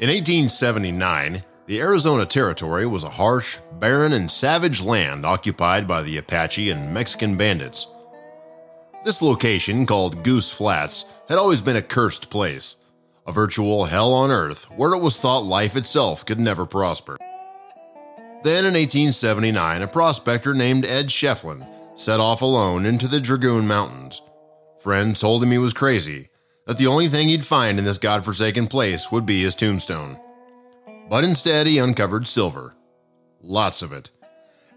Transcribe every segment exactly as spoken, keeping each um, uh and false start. In eighteen seventy-nine, the Arizona Territory was a harsh, barren, and savage land occupied by the Apache and Mexican bandits. This location, called Goose Flats, had always been a cursed place, a virtual hell on earth where it was thought life itself could never prosper. Then in eighteen seventy-nine, a prospector named Ed Schieffelin set off alone into the Dragoon Mountains. Friends told him he was crazy, that the only thing he'd find in this godforsaken place would be his tombstone. But instead, he uncovered silver. Lots of it.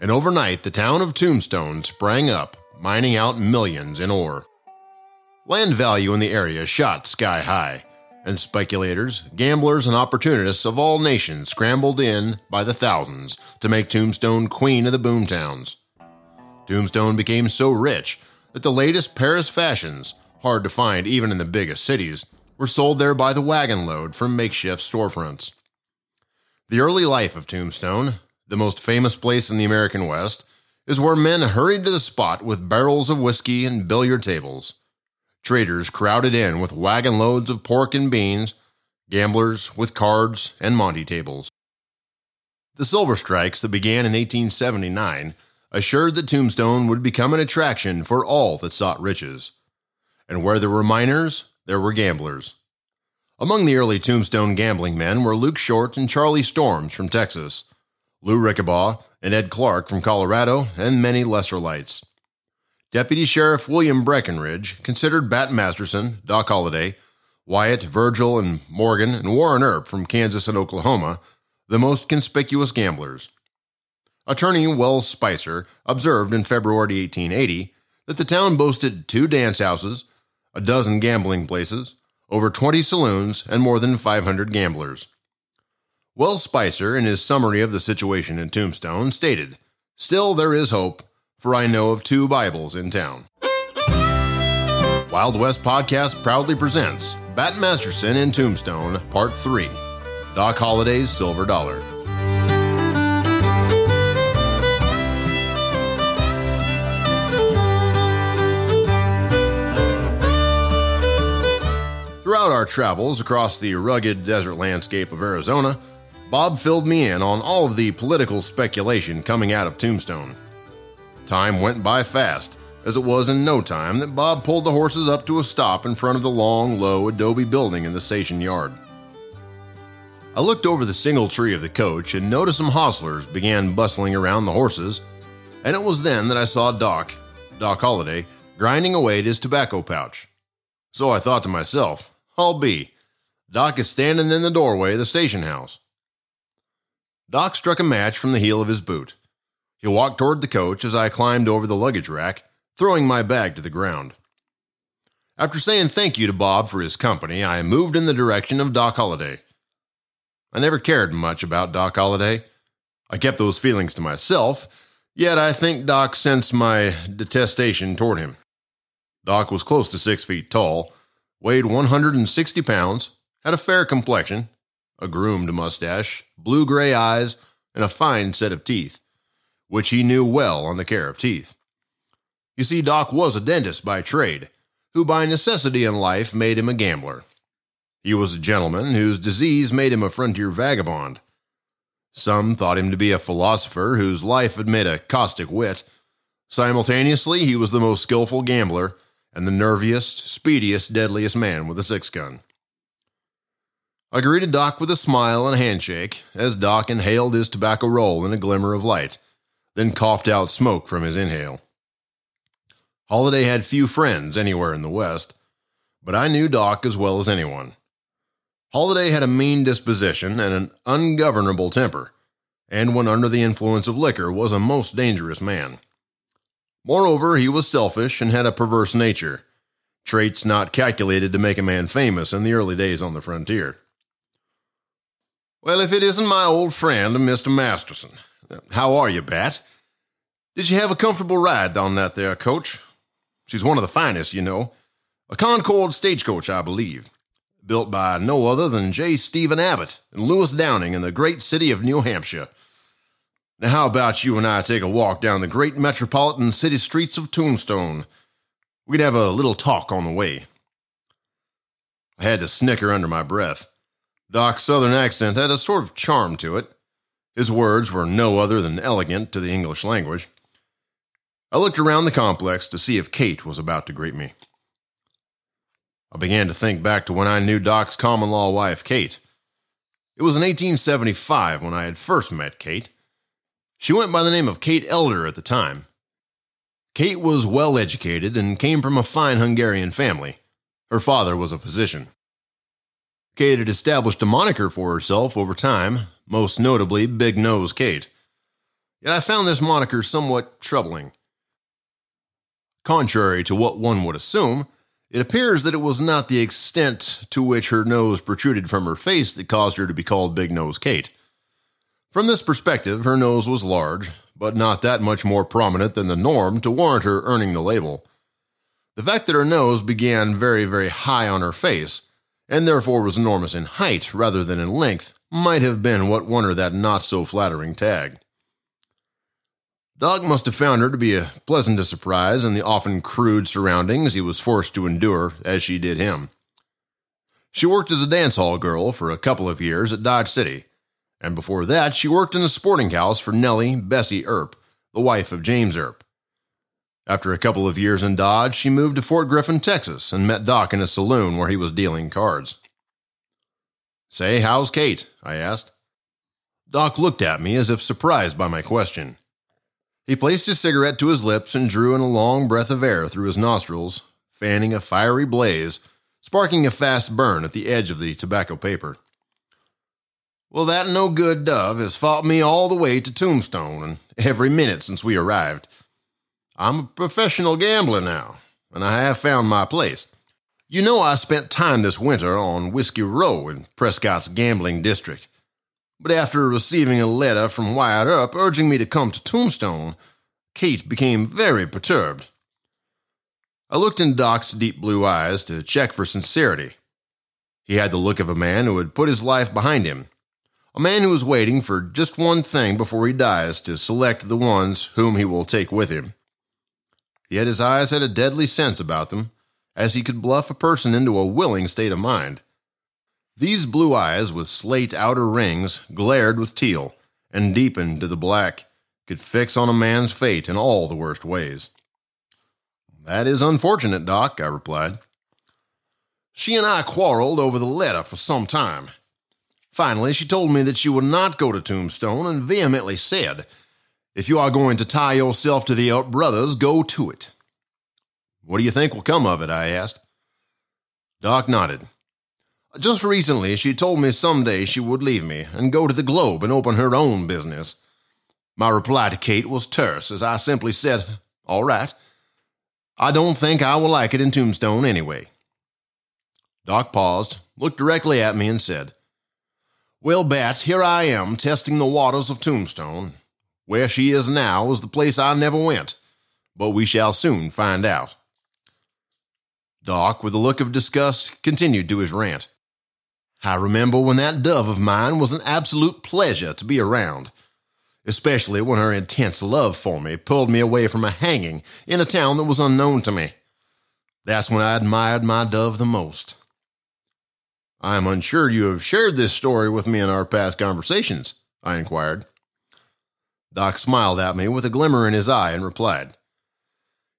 And overnight, the town of Tombstone sprang up, mining out millions in ore. Land value in the area shot sky high, and speculators, gamblers, and opportunists of all nations scrambled in by the thousands to make Tombstone queen of the boomtowns. Tombstone became so rich that the latest Paris fashions, hard to find even in the biggest cities, were sold there by the wagon load from makeshift storefronts. The early life of Tombstone, the most famous place in the American West, is where men hurried to the spot with barrels of whiskey and billiard tables. Traders crowded in with wagon loads of pork and beans, gamblers with cards and monte tables. The silver strikes that began in eighteen seventy-nine assured that Tombstone would become an attraction for all that sought riches. And where there were miners, there were gamblers. Among the early Tombstone gambling men were Luke Short and Charlie Storms from Texas, Lou Rickabaugh and Ed Clark from Colorado, and many lesser lights. Deputy Sheriff William Breckenridge considered Bat Masterson, Doc Holliday, Wyatt, Virgil, and Morgan, and Warren Earp from Kansas and Oklahoma the most conspicuous gamblers. Attorney Wells Spicer observed in February eighteen eighty that the town boasted two dance houses, a dozen gambling places, over twenty saloons, and more than five hundred gamblers. Wells Spicer, in his summary of the situation in Tombstone, stated, "Still there is hope, for I know of two Bibles in town." Wild West Podcast proudly presents Bat Masterson in Tombstone, Part three, Doc Holliday's Silver Dollar. Throughout our travels across the rugged desert landscape of Arizona, Bob filled me in on all of the political speculation coming out of Tombstone. Time went by fast, as it was in no time that Bob pulled the horses up to a stop in front of the long, low adobe building in the station yard. I looked over the single tree of the coach and noticed some hostlers began bustling around the horses, and it was then that I saw Doc, Doc Holliday, grinding away at his tobacco pouch. So I thought to myself, I'll be. Doc is standing in the doorway of the station house. Doc struck a match from the heel of his boot. He walked toward the coach as I climbed over the luggage rack, throwing my bag to the ground. After saying thank you to Bob for his company, I moved in the direction of Doc Holliday. I never cared much about Doc Holliday. I kept those feelings to myself, yet I think Doc sensed my detestation toward him. Doc was close to six feet tall, weighed one hundred sixty pounds, had a fair complexion, a groomed mustache, blue-gray eyes, and a fine set of teeth, which he knew well on the care of teeth. You see, Doc was a dentist by trade, who by necessity in life made him a gambler. He was a gentleman whose disease made him a frontier vagabond. Some thought him to be a philosopher whose life had made a caustic wit. Simultaneously, he was the most skillful gambler and the nerviest, speediest, deadliest man with a six-gun. I greeted Doc with a smile and a handshake as Doc inhaled his tobacco roll in a glimmer of light, then coughed out smoke from his inhale. Holliday had few friends anywhere in the West, but I knew Doc as well as anyone. Holliday had a mean disposition and an ungovernable temper, and when under the influence of liquor was a most dangerous man. Moreover, he was selfish and had a perverse nature, traits not calculated to make a man famous in the early days on the frontier. "Well, if it isn't my old friend, Mister Masterson. How are you, Bat? Did you have a comfortable ride on that there coach? She's one of the finest, you know. A Concord stagecoach, I believe, built by no other than J. Stephen Abbott and Lewis Downing in the great city of New Hampshire. Now how about you and I take a walk down the great metropolitan city streets of Tombstone? We'd have a little talk on the way." I had to snicker under my breath. Doc's southern accent had a sort of charm to it. His words were no other than elegant to the English language. I looked around the complex to see if Kate was about to greet me. I began to think back to when I knew Doc's common-law wife, Kate. It was in eighteen seventy-five when I had first met Kate. She went by the name of Kate Elder at the time. Kate was well-educated and came from a fine Hungarian family. Her father was a physician. Kate had established a moniker for herself over time, most notably Big Nose Kate. Yet I found this moniker somewhat troubling. Contrary to what one would assume, it appears that it was not the extent to which her nose protruded from her face that caused her to be called Big Nose Kate. From this perspective, her nose was large, but not that much more prominent than the norm to warrant her earning the label. The fact that her nose began very, very high on her face, and therefore was enormous in height rather than in length, might have been what won her that not-so-flattering tag. Doc must have found her to be a pleasant to surprise in the often crude surroundings he was forced to endure, as she did him. She worked as a dance hall girl for a couple of years at Dodge City, and before that, she worked in a sporting house for Nellie Bessie Earp, the wife of James Earp. After a couple of years in Dodge, she moved to Fort Griffin, Texas, and met Doc in a saloon where he was dealing cards. "Say, how's Kate?" I asked. Doc looked at me as if surprised by my question. He placed his cigarette to his lips and drew in a long breath of air through his nostrils, fanning a fiery blaze, sparking a fast burn at the edge of the tobacco paper. "Well, that no good dove has fought me all the way to Tombstone, and every minute since we arrived. I'm a professional gambler now, and I have found my place. You know I spent time this winter on Whiskey Row in Prescott's gambling district. But after receiving a letter from Wyatt Earp urging me to come to Tombstone, Kate became very perturbed." I looked in Doc's deep blue eyes to check for sincerity. He had the look of a man who had put his life behind him. A man who is waiting for just one thing before he dies to select the ones whom he will take with him. Yet his eyes had a deadly sense about them, as he could bluff a person into a willing state of mind. These blue eyes with slate outer rings glared with teal, and deepened to the black, could fix on a man's fate in all the worst ways. "That is unfortunate, Doc," I replied. "She and I quarreled over the letter for some time. Finally, she told me that she would not go to Tombstone and vehemently said, 'If you are going to tie yourself to the Earp brothers, go to it.' 'What do you think will come of it?' I asked. Doc nodded. 'Just recently, she told me someday she would leave me and go to the Globe and open her own business.' My reply to Kate was terse, as I simply said, 'All right. I don't think I will like it in Tombstone anyway.'" Doc paused, looked directly at me, and said, "Well, Bat, here I am, testing the waters of Tombstone. Where she is now is the place I never went, but we shall soon find out." Doc, with a look of disgust, continued to his rant. "I remember when that dove of mine was an absolute pleasure to be around, especially when her intense love for me pulled me away from a hanging in a town that was unknown to me. That's when I admired my dove the most. I am unsure you have shared this story with me in our past conversations," I inquired. Doc smiled at me with a glimmer in his eye and replied,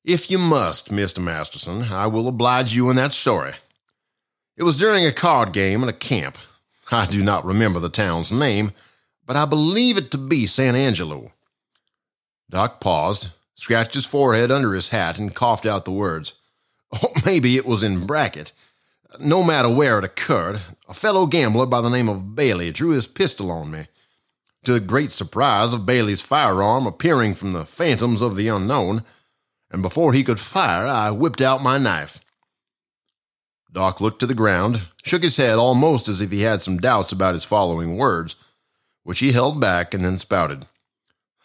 "If you must, Mister Masterson, I will oblige you in that story. It was during a card game at a camp. I do not remember the town's name, but I believe it to be San Angelo." Doc paused, scratched his forehead under his hat, and coughed out the words, "Oh, maybe it was in Brackett. No matter where it occurred, a fellow gambler by the name of Bailey drew his pistol on me. To the great surprise of Bailey's firearm appearing from the phantoms of the unknown, and before he could fire, I whipped out my knife." Doc looked to the ground, shook his head almost as if he had some doubts about his following words, which he held back and then spouted,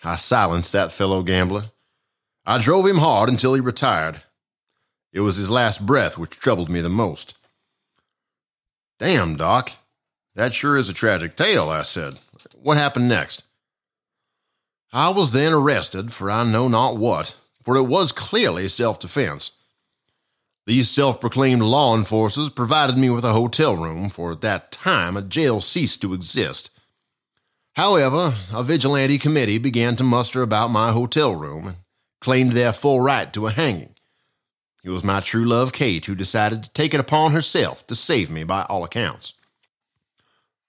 "I silenced that fellow gambler. I drove him hard until he retired. It was his last breath which troubled me the most." "Damn, Doc, that sure is a tragic tale," I said. "What happened next?" "I was then arrested for I know not what, for it was clearly self-defense. These self-proclaimed law enforcers provided me with a hotel room, for at that time a jail ceased to exist. However, a vigilante committee began to muster about my hotel room and claimed their full right to a hanging. It was my true love, Kate, who decided to take it upon herself to save me by all accounts.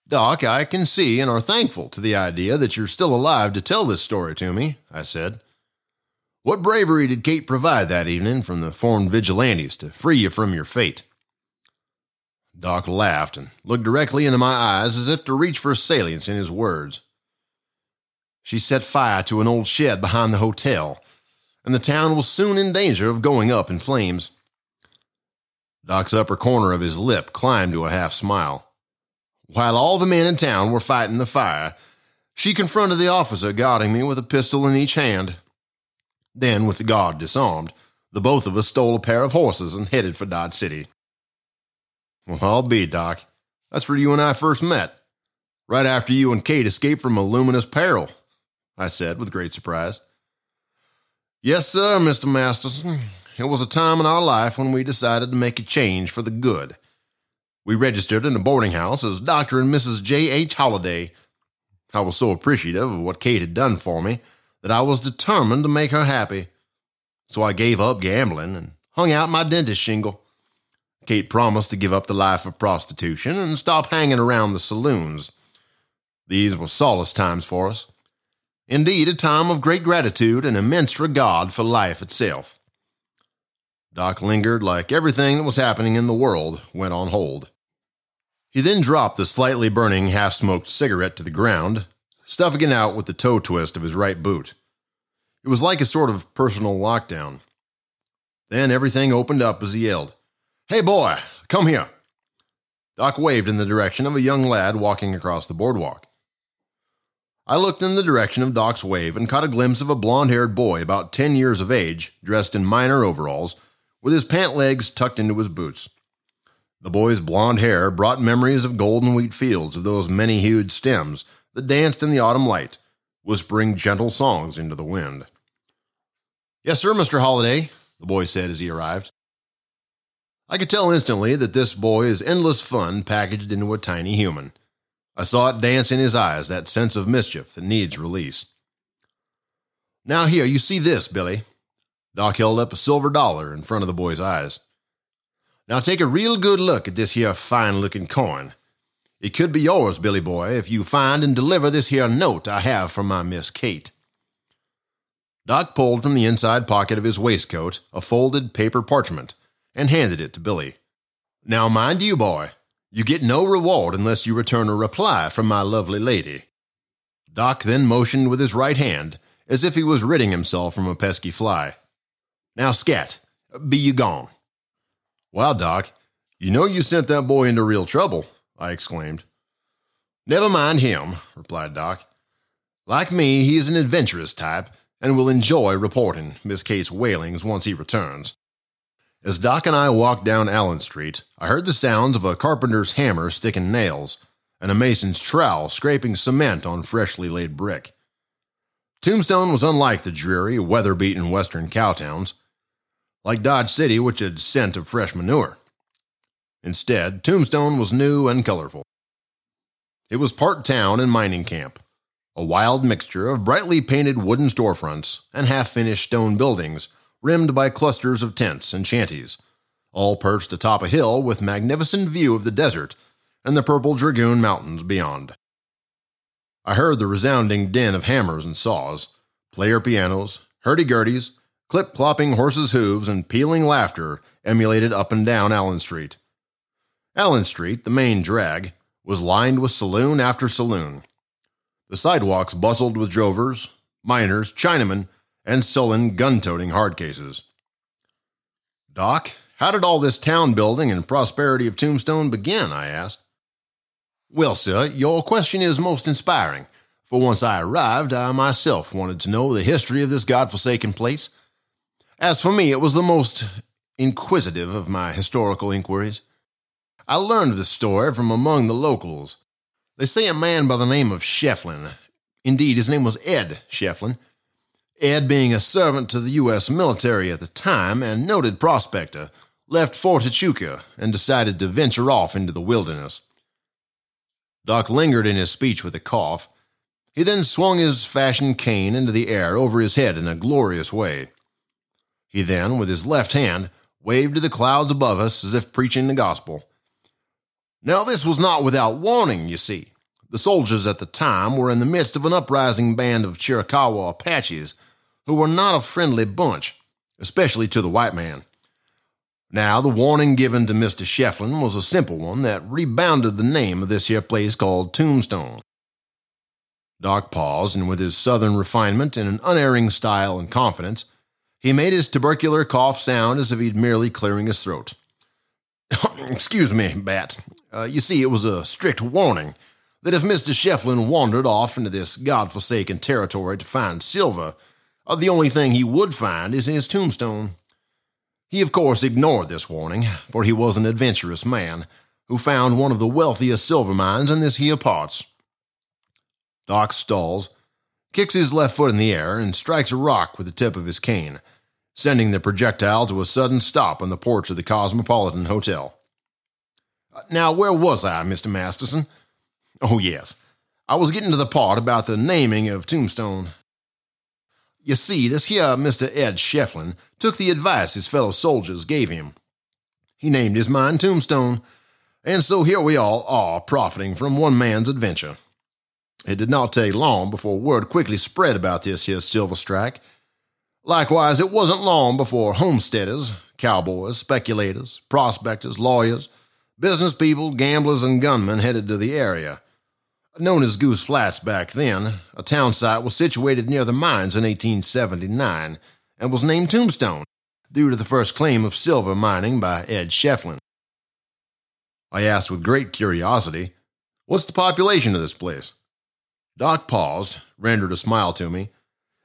Doc, I can see and are thankful to the idea that you're still alive to tell this story to me, I said. What bravery did Kate provide that evening from the foreign vigilantes to free you from your fate? Doc laughed and looked directly into my eyes as if to reach for salience in his words. She set fire to an old shed behind the hotel, and the town was soon in danger of going up in flames. Doc's upper corner of his lip climbed to a half-smile. While all the men in town were fighting the fire, she confronted the officer guarding me with a pistol in each hand. Then, with the guard disarmed, the both of us stole a pair of horses and headed for Dodge City. Well, I'll be, Doc. That's where you and I first met, right after you and Kate escaped from a luminous peril, I said with great surprise. Yes, sir, Mister Masterson. It was a time in our life when we decided to make a change for the good. We registered in a boarding house as Doctor and Missus J H Holliday. I was so appreciative of what Kate had done for me that I was determined to make her happy. So I gave up gambling and hung out my dentist shingle. Kate promised to give up the life of prostitution and stop hanging around the saloons. These were solace times for us. Indeed, a time of great gratitude and immense regard for life itself. Doc lingered like everything that was happening in the world went on hold. He then dropped the slightly burning, half-smoked cigarette to the ground, stuffing it out with the toe twist of his right boot. It was like a sort of personal lockdown. Then everything opened up as he yelled, "Hey, boy, come here." Doc waved in the direction of a young lad walking across the boardwalk. I looked in the direction of Doc's wave and caught a glimpse of a blonde-haired boy about ten years of age, dressed in minor overalls, with his pant legs tucked into his boots. The boy's blonde hair brought memories of golden wheat fields, of those many-hued stems that danced in the autumn light, whispering gentle songs into the wind. "Yes, sir, Mister Holliday," the boy said as he arrived. I could tell instantly that this boy is endless fun packaged into a tiny human. I saw it dance in his eyes, that sense of mischief that needs release. "Now here, you see this, Billy." Doc held up a silver dollar in front of the boy's eyes. "Now take a real good look at this here fine-looking coin. It could be yours, Billy boy, if you find and deliver this here note I have from my Miss Kate." Doc pulled from the inside pocket of his waistcoat a folded paper parchment and handed it to Billy. "Now mind you, boy, you get no reward unless you return a reply from my lovely lady." Doc then motioned with his right hand, as if he was ridding himself from a pesky fly. "Now, scat, be you gone." "Wow, Doc, you know you sent that boy into real trouble," I exclaimed. "Never mind him," replied Doc. "Like me, he is an adventurous type and will enjoy reporting Miss Kate's wailings once he returns." As Doc and I walked down Allen Street, I heard the sounds of a carpenter's hammer sticking nails and a mason's trowel scraping cement on freshly laid brick. Tombstone was unlike the dreary, weather-beaten western cow towns, like Dodge City, which had scent of fresh manure. Instead, Tombstone was new and colorful. It was part town and mining camp, a wild mixture of brightly painted wooden storefronts and half-finished stone buildings rimmed by clusters of tents and shanties, all perched atop a hill with magnificent view of the desert and the purple Dragoon Mountains beyond. I heard the resounding din of hammers and saws, player pianos, hurdy-gurdies, clip-clopping horses' hooves, and pealing laughter emulated up and down Allen Street. Allen Street, the main drag, was lined with saloon after saloon. The sidewalks bustled with drovers, miners, Chinamen, and sullen, gun-toting hard cases. "Doc, how did all this town building and prosperity of Tombstone begin?" I asked. "Well, sir, your question is most inspiring, for once I arrived, I myself wanted to know the history of this godforsaken place. As for me, it was the most inquisitive of my historical inquiries. I learned this story from among the locals. They say a man by the name of Schieffelin, indeed his name was Ed Schieffelin, Ed being a servant to the U S military at the time and noted prospector, left Fort Huachuca and decided to venture off into the wilderness. Doc lingered in his speech with a cough. He then swung his fashioned cane into the air over his head in a glorious way. He then, with his left hand, waved to the clouds above us as if preaching the gospel. Now this was not without warning, you see. The soldiers at the time were in the midst of an uprising band of Chiricahua Apaches who were not a friendly bunch, especially to the white man. Now, the warning given to Mister Schieffelin was a simple one that rebounded the name of this here place called Tombstone. Doc paused, and with his southern refinement and an unerring style and confidence, he made his tubercular cough sound as if he'd merely clearing his throat. Excuse me, Bat. Uh, you see, it was a strict warning that if Mister Schieffelin wandered off into this godforsaken territory to find silver, uh, the only thing he would find is his tombstone. He, of course, ignored this warning, for he was an adventurous man who found one of the wealthiest silver mines in this here parts. Doc stalls, kicks his left foot in the air, and strikes a rock with the tip of his cane, sending the projectile to a sudden stop on the porch of the Cosmopolitan Hotel. Now, where was I, Mister Masterson? Oh, yes. I was getting to the part about the naming of Tombstone. You see, this here Mister Ed Schieffelin took the advice his fellow soldiers gave him. He named his mine Tombstone, and so here we all are profiting from one man's adventure. It did not take long before word quickly spread about this here silver strike. Likewise, it wasn't long before homesteaders, cowboys, speculators, prospectors, lawyers, business people, gamblers, and gunmen headed to the area. Known as Goose Flats back then, a town site was situated near the mines in eighteen seventy-nine and was named Tombstone due to the first claim of silver mining by Ed Schieffelin. I asked with great curiosity, what's the population of this place? Doc paused, rendered a smile to me,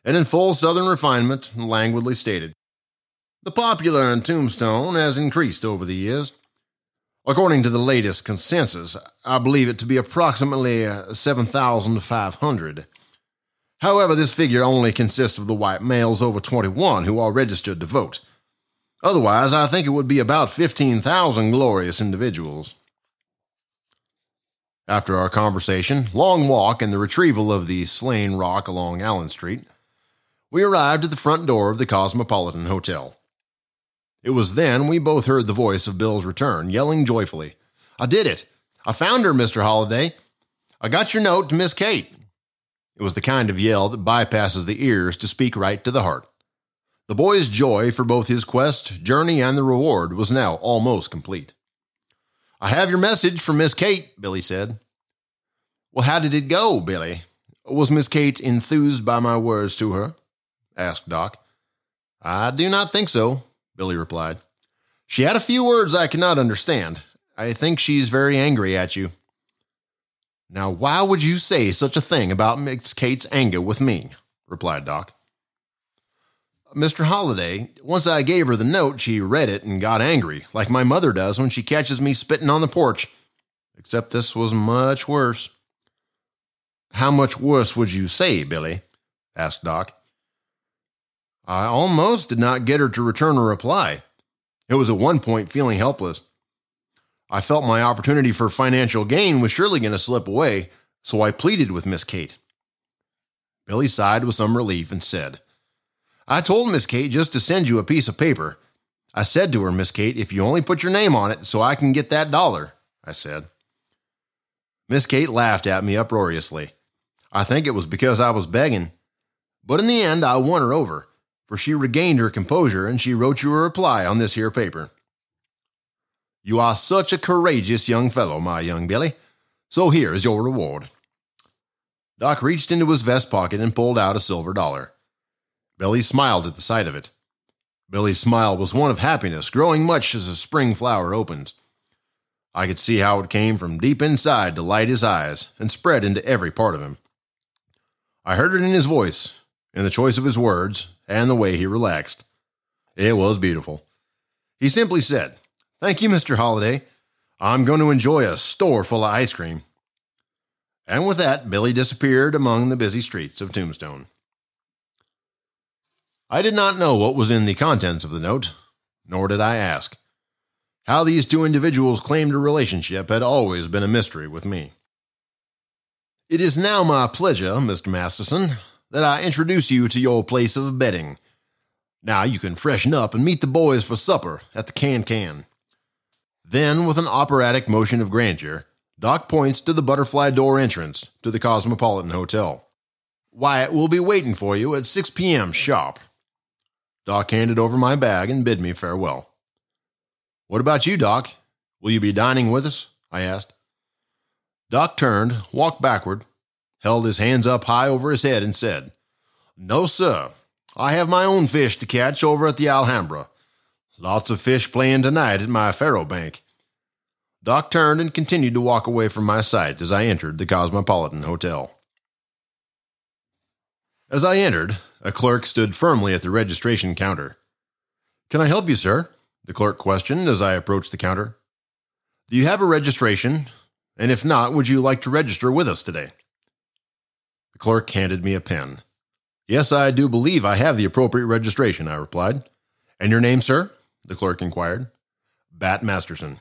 and in full southern refinement languidly stated, the populace in Tombstone has increased over the years. According to the latest consensus, I believe it to be approximately seven thousand five hundred. However, this figure only consists of the white males over twenty-one who are registered to vote. Otherwise, I think it would be about fifteen thousand glorious individuals. After our conversation, long walk, and the retrieval of the slain rock along Allen Street, we arrived at the front door of the Cosmopolitan Hotel. It was then we both heard the voice of Bill's return, yelling joyfully, I did it! I found her, Mister Holliday! I got your note to Miss Kate! It was the kind of yell that bypasses the ears to speak right to the heart. The boy's joy for both his quest, journey, and the reward was now almost complete. I have your message from Miss Kate, Billy said. Well, how did it go, Billy? Was Miss Kate enthused by my words to her? Asked Doc. I do not think so, Billy replied. She had a few words I cannot understand. I think she's very angry at you. Now, why would you say such a thing about Miss Kate's anger with me? Replied Doc. Mister Holliday, once I gave her the note, she read it and got angry, like my mother does when she catches me spitting on the porch. Except this was much worse. How much worse would you say, Billy? Asked Doc. I almost did not get her to return a reply. It was at one point feeling helpless. I felt my opportunity for financial gain was surely going to slip away, so I pleaded with Miss Kate. Billy sighed with some relief and said, I told Miss Kate just to send you a piece of paper. I said to her, Miss Kate, if you only put your name on it so I can get that dollar, I said. Miss Kate laughed at me uproariously. I think it was because I was begging. But in the end, I won her over, for she regained her composure, and she wrote you a reply on this here paper. You are such a courageous young fellow, my young Billy, so here is your reward. Doc reached into his vest pocket and pulled out a silver dollar. Billy smiled at the sight of it. Billy's smile was one of happiness, growing much as a spring flower opens. I could see how it came from deep inside to light his eyes and spread into every part of him. I heard it in his voice, in the choice of his words, and the way he relaxed. It was beautiful. He simply said, Thank you, Mister Holliday. I'm going to enjoy a store full of ice cream. And with that, Billy disappeared among the busy streets of Tombstone. I did not know what was in the contents of the note, nor did I ask. How these two individuals claimed a relationship had always been a mystery with me. It is now my pleasure, Mister Masterson, that I introduce you to your place of bedding. Now you can freshen up and meet the boys for supper at the Can-Can. Then, with an operatic motion of grandeur, Doc points to the butterfly door entrance to the Cosmopolitan Hotel. Wyatt will be waiting for you at six p.m. sharp. Doc handed over my bag and bid me farewell. What about you, Doc? Will you be dining with us? I asked. Doc turned, walked backward, held his hands up high over his head and said, No, sir. I have my own fish to catch over at the Alhambra. Lots of fish playing tonight at my faro bank. Doc turned and continued to walk away from my sight as I entered the Cosmopolitan Hotel. As I entered, a clerk stood firmly at the registration counter. Can I help you, sir? The clerk questioned as I approached the counter. Do you have a registration? And if not, would you like to register with us today? The clerk handed me a pen. Yes, I do believe I have the appropriate registration, I replied. And your name, sir? The clerk inquired. Bat Masterson.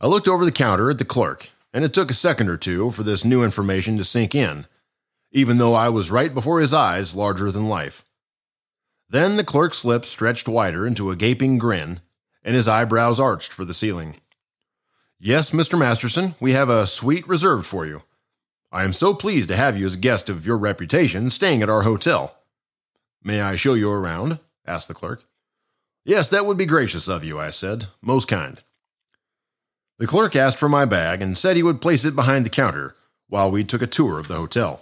I looked over the counter at the clerk, and it took a second or two for this new information to sink in, even though I was right before his eyes, larger than life. Then the clerk's lips stretched wider into a gaping grin, and his eyebrows arched for the ceiling. Yes, Mister Masterson, we have a suite reserved for you. I am so pleased to have you as a guest of your reputation staying at our hotel. May I show you around? Asked the clerk. Yes, that would be gracious of you, I said. Most kind. The clerk asked for my bag and said he would place it behind the counter while we took a tour of the hotel.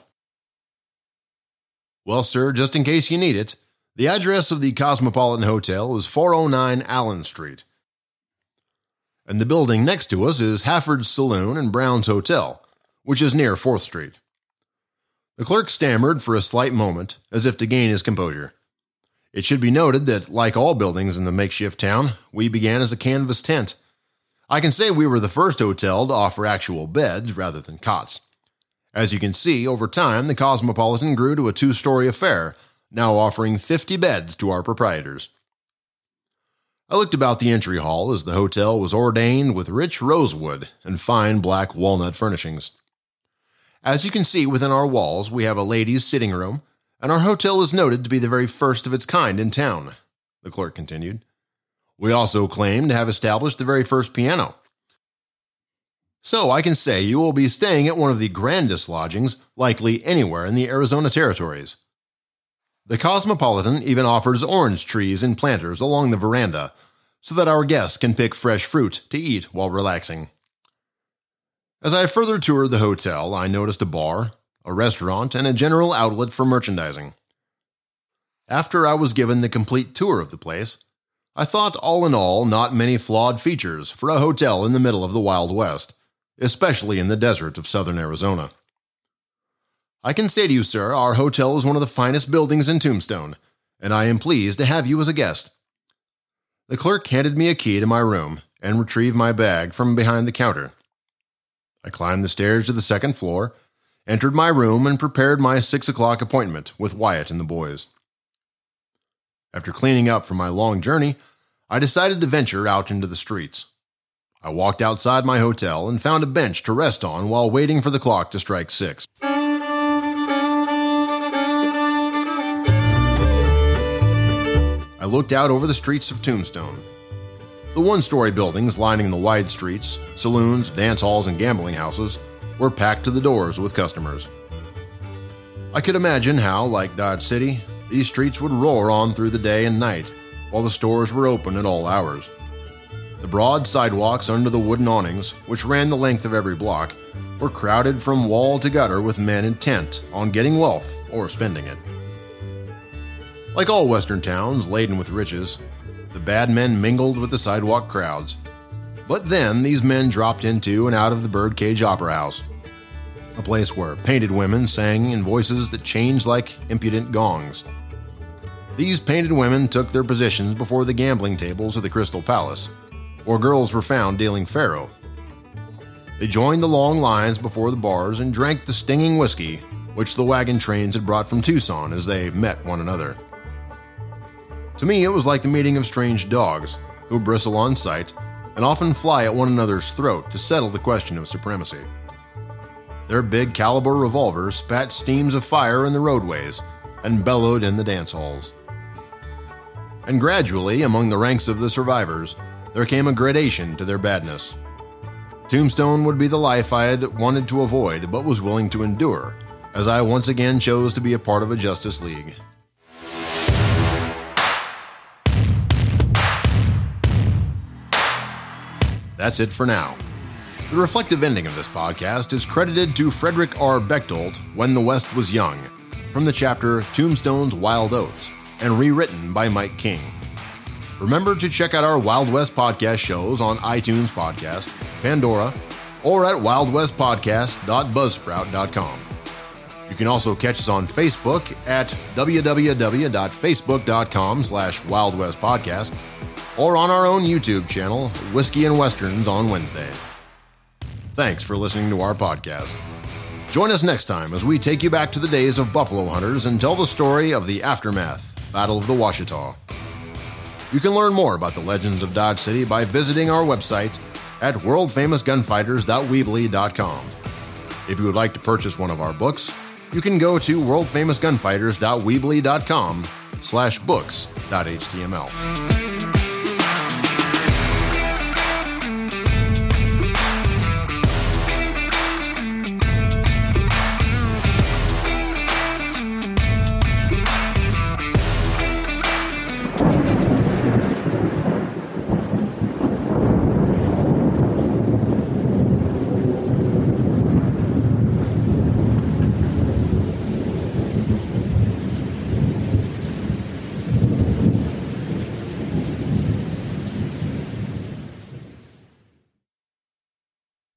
Well, sir, just in case you need it, the address of the Cosmopolitan Hotel is four oh nine Allen Street. And the building next to us is Hafford's Saloon and Brown's Hotel, which is near fourth Street. The clerk stammered for a slight moment, as if to gain his composure. It should be noted that, like all buildings in the makeshift town, we began as a canvas tent. I can say we were the first hotel to offer actual beds rather than cots. As you can see, over time, the Cosmopolitan grew to a two-story affair, now offering fifty beds to our proprietors. I looked about the entry hall as the hotel was ordained with rich rosewood and fine black walnut furnishings. As you can see within our walls, we have a ladies' sitting room, and our hotel is noted to be the very first of its kind in town, the clerk continued. We also claim to have established the very first piano. So I can say you will be staying at one of the grandest lodgings likely anywhere in the Arizona territories. The Cosmopolitan even offers orange trees and planters along the veranda so that our guests can pick fresh fruit to eat while relaxing. As I further toured the hotel, I noticed a bar, a restaurant, and a general outlet for merchandising. After I was given the complete tour of the place, I thought all in all not many flawed features for a hotel in the middle of the Wild West, especially in the desert of southern Arizona. I can say to you, sir, our hotel is one of the finest buildings in Tombstone, and I am pleased to have you as a guest. The clerk handed me a key to my room and retrieved my bag from behind the counter. I climbed the stairs to the second floor, entered my room, and prepared my six o'clock appointment with Wyatt and the boys. After cleaning up from my long journey, I decided to venture out into the streets. I walked outside my hotel and found a bench to rest on while waiting for the clock to strike six. I looked out over the streets of Tombstone. The one-story buildings lining the wide streets, saloons, dance halls, and gambling houses were packed to the doors with customers. I could imagine how, like Dodge City, these streets would roar on through the day and night, while the stores were open at all hours. The broad sidewalks under the wooden awnings, which ran the length of every block, were crowded from wall to gutter with men intent on getting wealth or spending it. Like all Western towns laden with riches, the bad men mingled with the sidewalk crowds. But then these men dropped into and out of the Birdcage Opera House, a place where painted women sang in voices that changed like impudent gongs. These painted women took their positions before the gambling tables of the Crystal Palace, where girls were found dealing faro. They joined the long lines before the bars and drank the stinging whiskey which the wagon trains had brought from Tucson as they met one another. To me, it was like the meeting of strange dogs, who bristle on sight and often fly at one another's throat to settle the question of supremacy. Their big caliber revolvers spat steams of fire in the roadways and bellowed in the dance halls. And gradually, among the ranks of the survivors, there came a gradation to their badness. Tombstone would be the life I had wanted to avoid but was willing to endure, as I once again chose to be a part of a Justice League. That's it for now. The reflective ending of this podcast is credited to Frederick R. Bechtold, When the West Was Young, from the chapter Tombstone's Wild Oats, and rewritten by Mike King. Remember to check out our Wild West Podcast shows on iTunes Podcast, Pandora, or at wild west podcast dot buzzsprout dot com. You can also catch us on Facebook at w w w dot facebook dot com slash wild west podcast or on our own YouTube channel, Whiskey and Westerns, on Wednesday. Thanks for listening to our podcast. Join us next time as we take you back to the days of buffalo hunters and tell the story of the Aftermath, Battle of the Washita. You can learn more about the legends of Dodge City by visiting our website at world famous gunfighters dot weebly dot com. If you would like to purchase one of our books, you can go to world famous gunfighters dot weebly dot com slash books dot h t m l.